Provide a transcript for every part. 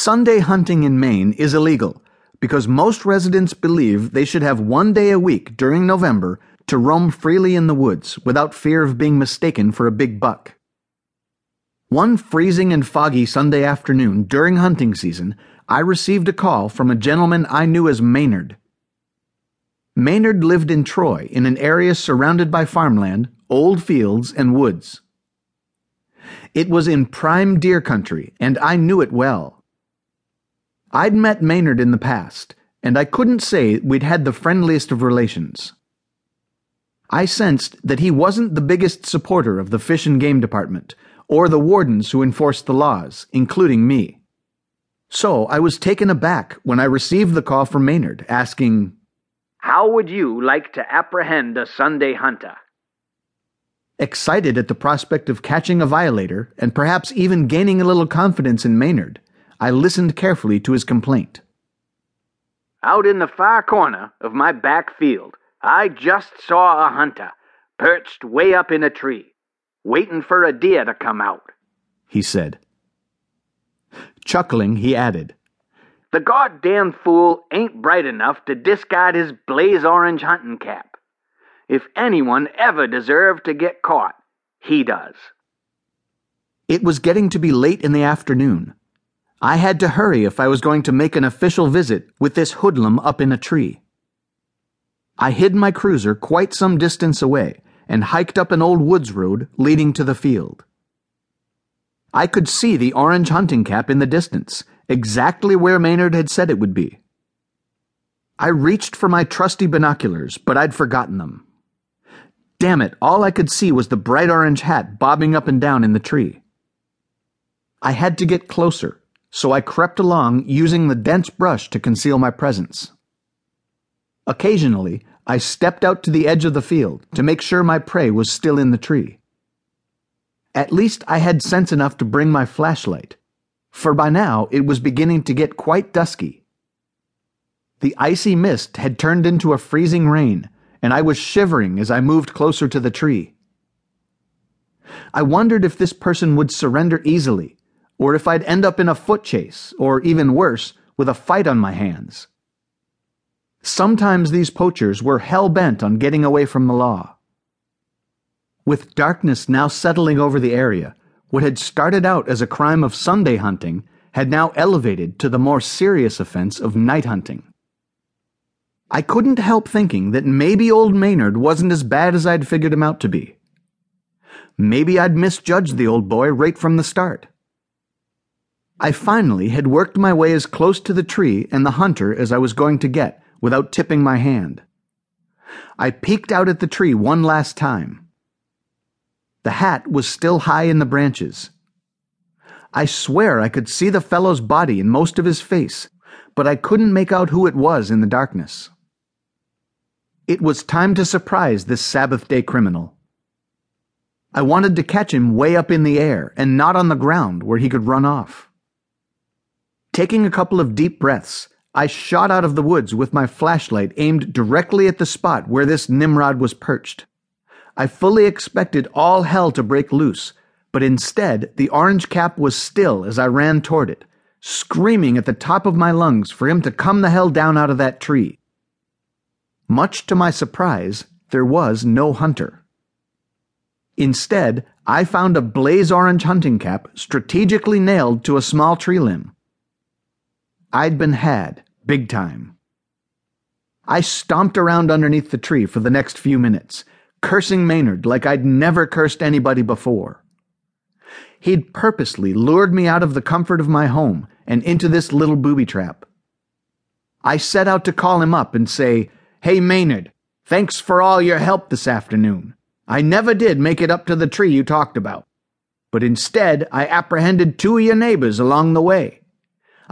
Sunday hunting in Maine is illegal because most residents believe they should have one day a week during November to roam freely in the woods without fear of being mistaken for a big buck. One freezing and foggy Sunday afternoon during hunting season, I received a call from a gentleman I knew as Maynard. Maynard lived in Troy in an area surrounded by farmland, old fields, and woods. It was in prime deer country, and I knew it well. I'd met Maynard in the past, and I couldn't say we'd had the friendliest of relations. I sensed that he wasn't the biggest supporter of the Fish and Game Department, or the wardens who enforced the laws, including me. So I was taken aback when I received the call from Maynard asking, "How would you like to apprehend a Sunday hunter?" Excited at the prospect of catching a violator and perhaps even gaining a little confidence in Maynard, I listened carefully to his complaint. "Out in the far corner of my back field, I just saw a hunter perched way up in a tree, waiting for a deer to come out," he said. Chuckling, he added, "The goddamn fool ain't bright enough to discard his blaze-orange hunting cap. If anyone ever deserved to get caught, he does." It was getting to be late in the afternoon. I had to hurry if I was going to make an official visit with this hoodlum up in a tree. I hid my cruiser quite some distance away and hiked up an old woods road leading to the field. I could see the orange hunting cap in the distance, exactly where Maynard had said it would be. I reached for my trusty binoculars, but I'd forgotten them. Damn it, all I could see was the bright orange hat bobbing up and down in the tree. I had to get closer, so I crept along using the dense brush to conceal my presence. Occasionally, I stepped out to the edge of the field to make sure my prey was still in the tree. At least I had sense enough to bring my flashlight, for by now it was beginning to get quite dusky. The icy mist had turned into a freezing rain, and I was shivering as I moved closer to the tree. I wondered if this person would surrender easily, or if I'd end up in a foot chase, or even worse, with a fight on my hands. Sometimes these poachers were hell-bent on getting away from the law. With darkness now settling over the area, what had started out as a crime of Sunday hunting had now elevated to the more serious offense of night hunting. I couldn't help thinking that maybe old Maynard wasn't as bad as I'd figured him out to be. Maybe I'd misjudged the old boy right from the start. I finally had worked my way as close to the tree and the hunter as I was going to get, without tipping my hand. I peeked out at the tree one last time. The hat was still high in the branches. I swear I could see the fellow's body and most of his face, but I couldn't make out who it was in the darkness. It was time to surprise this Sabbath day criminal. I wanted to catch him way up in the air and not on the ground where he could run off. Taking a couple of deep breaths, I shot out of the woods with my flashlight aimed directly at the spot where this Nimrod was perched. I fully expected all hell to break loose, but instead the orange cap was still as I ran toward it, screaming at the top of my lungs for him to come the hell down out of that tree. Much to my surprise, there was no hunter. Instead, I found a blaze-orange hunting cap strategically nailed to a small tree limb. I'd been had, big time. I stomped around underneath the tree for the next few minutes, cursing Maynard like I'd never cursed anybody before. He'd purposely lured me out of the comfort of my home and into this little booby trap. I set out to call him up and say, "Hey Maynard, thanks for all your help this afternoon. I never did make it up to the tree you talked about, but instead I apprehended two of your neighbors along the way.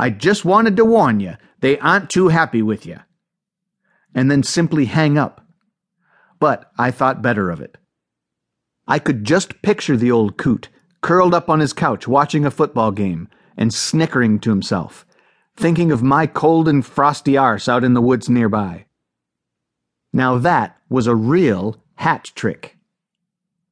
I just wanted to warn you, they aren't too happy with you." And then simply hang up. But I thought better of it. I could just picture the old coot, curled up on his couch watching a football game, and snickering to himself, thinking of my cold and frosty arse out in the woods nearby. Now that was a real hat trick.